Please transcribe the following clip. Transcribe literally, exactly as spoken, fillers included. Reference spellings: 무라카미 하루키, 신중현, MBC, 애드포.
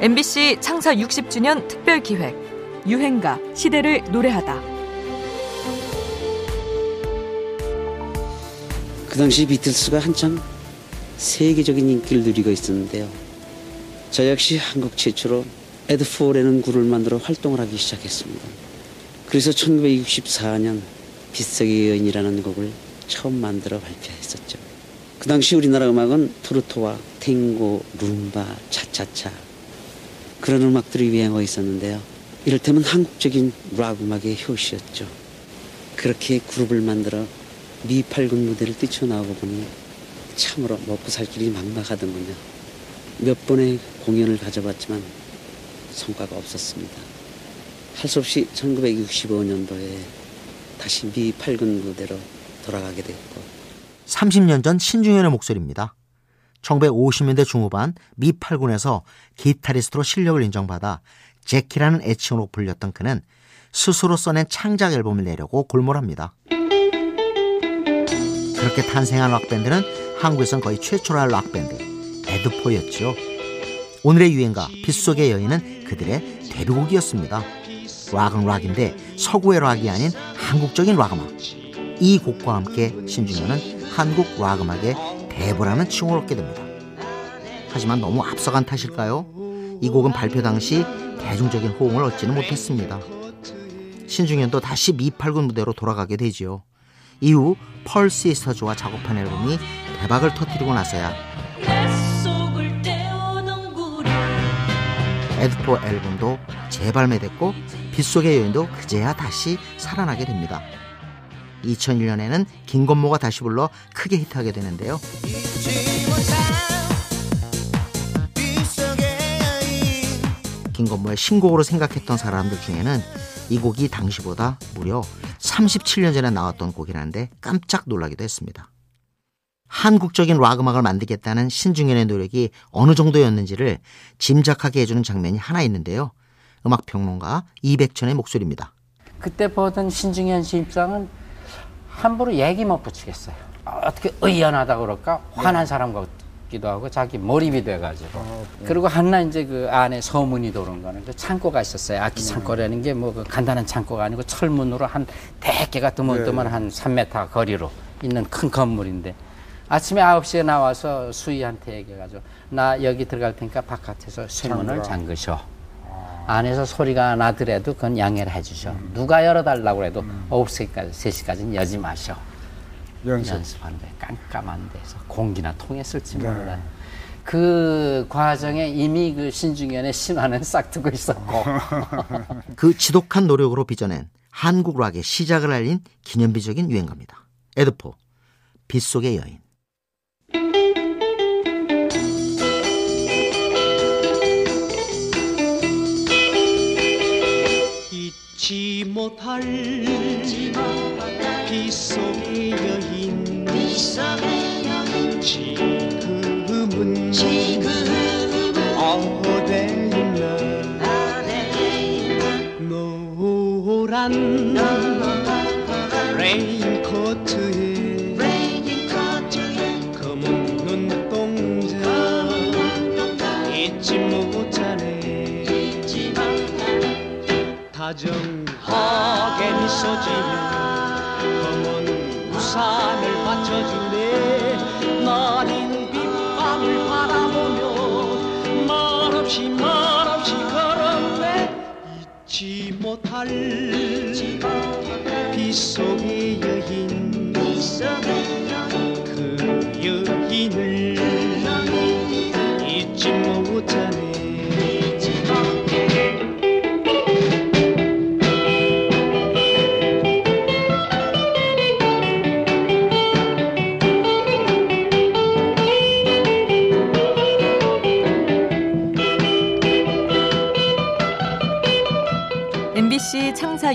엠비씨 창사 육십 주년 특별기획 유행가 시대를 노래하다. 그 당시 비틀스가 한창 세계적인 인기를 누리고 있었는데요. 저 역시 한국 최초로 애드포라는 그룹을 만들어 활동을 하기 시작했습니다. 그래서 천구백육십사 년 빗속의 여인이라는 곡을 처음 만들어 발표했었죠. 그 당시 우리나라 음악은 트로트와 탱고, 룸바, 차차차 그런 음악들이 유행하고 있었는데요. 이를테면 한국적인 락 음악의 효시였죠. 그렇게 그룹을 만들어 미팔군 무대를 뛰쳐나오고 보니 참으로 먹고 살 길이 막막하더군요. 몇 번의 공연을 가져봤지만 성과가 없었습니다. 할 수 없이 천구백육십오 년도에 다시 미팔군 무대로 돌아가게 됐고, 삼십 년 전 신중현의 목소리입니다. 천구백오십 년대 중후반 미팔군에서 기타리스트로 실력을 인정받아 제키라는 애칭으로 불렸던 그는 스스로 써낸 창작 앨범을 내려고 골몰합니다. 그렇게 탄생한 락밴드는 한국에선 거의 최초로 할 락밴드 애드포였죠. 오늘의 유행가 빗속의 여인은 그들의 데뷔곡이었습니다. 락은 락인데 서구의 락이 아닌 한국적인 락음악. 이 곡과 함께 신중현은 한국 락음악의 대부라는 칭호를 얻게 됩니다. 하지만 너무 앞서간 탓일까요? 이 곡은 발표 당시 대중적인 호응을 얻지는 못했습니다. 신중현도 다시 미팔군 무대로 돌아가게 되지요. 이후 펄 시스터즈와 작업한 앨범이 대박을 터뜨리고 나서야 애드포 앨범도 재발매됐고 빗속의 여인도 그제야 다시 살아나게 됩니다. 이천일 년에는 김건모가 다시 불러 크게 히트하게 되는데요. 김건모의 신곡으로 생각했던 사람들 중에는 이 곡이 당시보다 무려 삼십칠 년 전에 나왔던 곡이라는데 깜짝 놀라기도 했습니다. 한국적인 락음악을 만들겠다는 신중현의 노력이 어느 정도였는지를 짐작하게 해주는 장면이 하나 있는데요. 음악평론가 이백천의 목소리입니다. 그때 보던 신중현 씨 입장은 함부로 얘기 못 붙이겠어요. 어떻게 의연하다 그럴까? 화난 사람 같기도 하고 자기 몰입이 돼가지고. 어, 네. 그리고 하나 이제 그 안에 소문이 도는 거는 그 창고가 있었어요. 악기 창고라는 게 뭐 그 간단한 창고가 아니고 철문으로 한 대개가 드문드문 네. 한 삼 미터 거리로 있는 큰 건물인데 아침에 아홉 시에 나와서 수희한테 얘기해가지고 나 여기 들어갈 테니까 바깥에서 쇠문을 잠그셔. 안에서 소리가 나더라도 그건 양해를 해주셔. 음. 누가 열어달라고 해도 음. 오후 세 시까지, 세 시까지는 여지 마셔. 연습. 연습하는데 깜깜한 데서 공기나 통했을지 네. 몰라. 그 과정에 이미 그 신중현의 신화는 싹트고 있었고. 그 지독한 노력으로 빚어낸 한국 락의 시작을 알린 기념비적인 유행가입니다. 애드포, 빗속의 여인. 잊지 못할 빗속의 여인, 지금은 어디에 있나, 노란 레인코트에 검은 눈동자 잊지 못하네, 다정하게 미소지며 검은 우산을 받쳐주네. 나는 빗방울 바라보며 말없이 말없이 걸었네. 잊지 못할 빗속의 여인, 그 여인을 잊지 못하네. 엠비씨 창사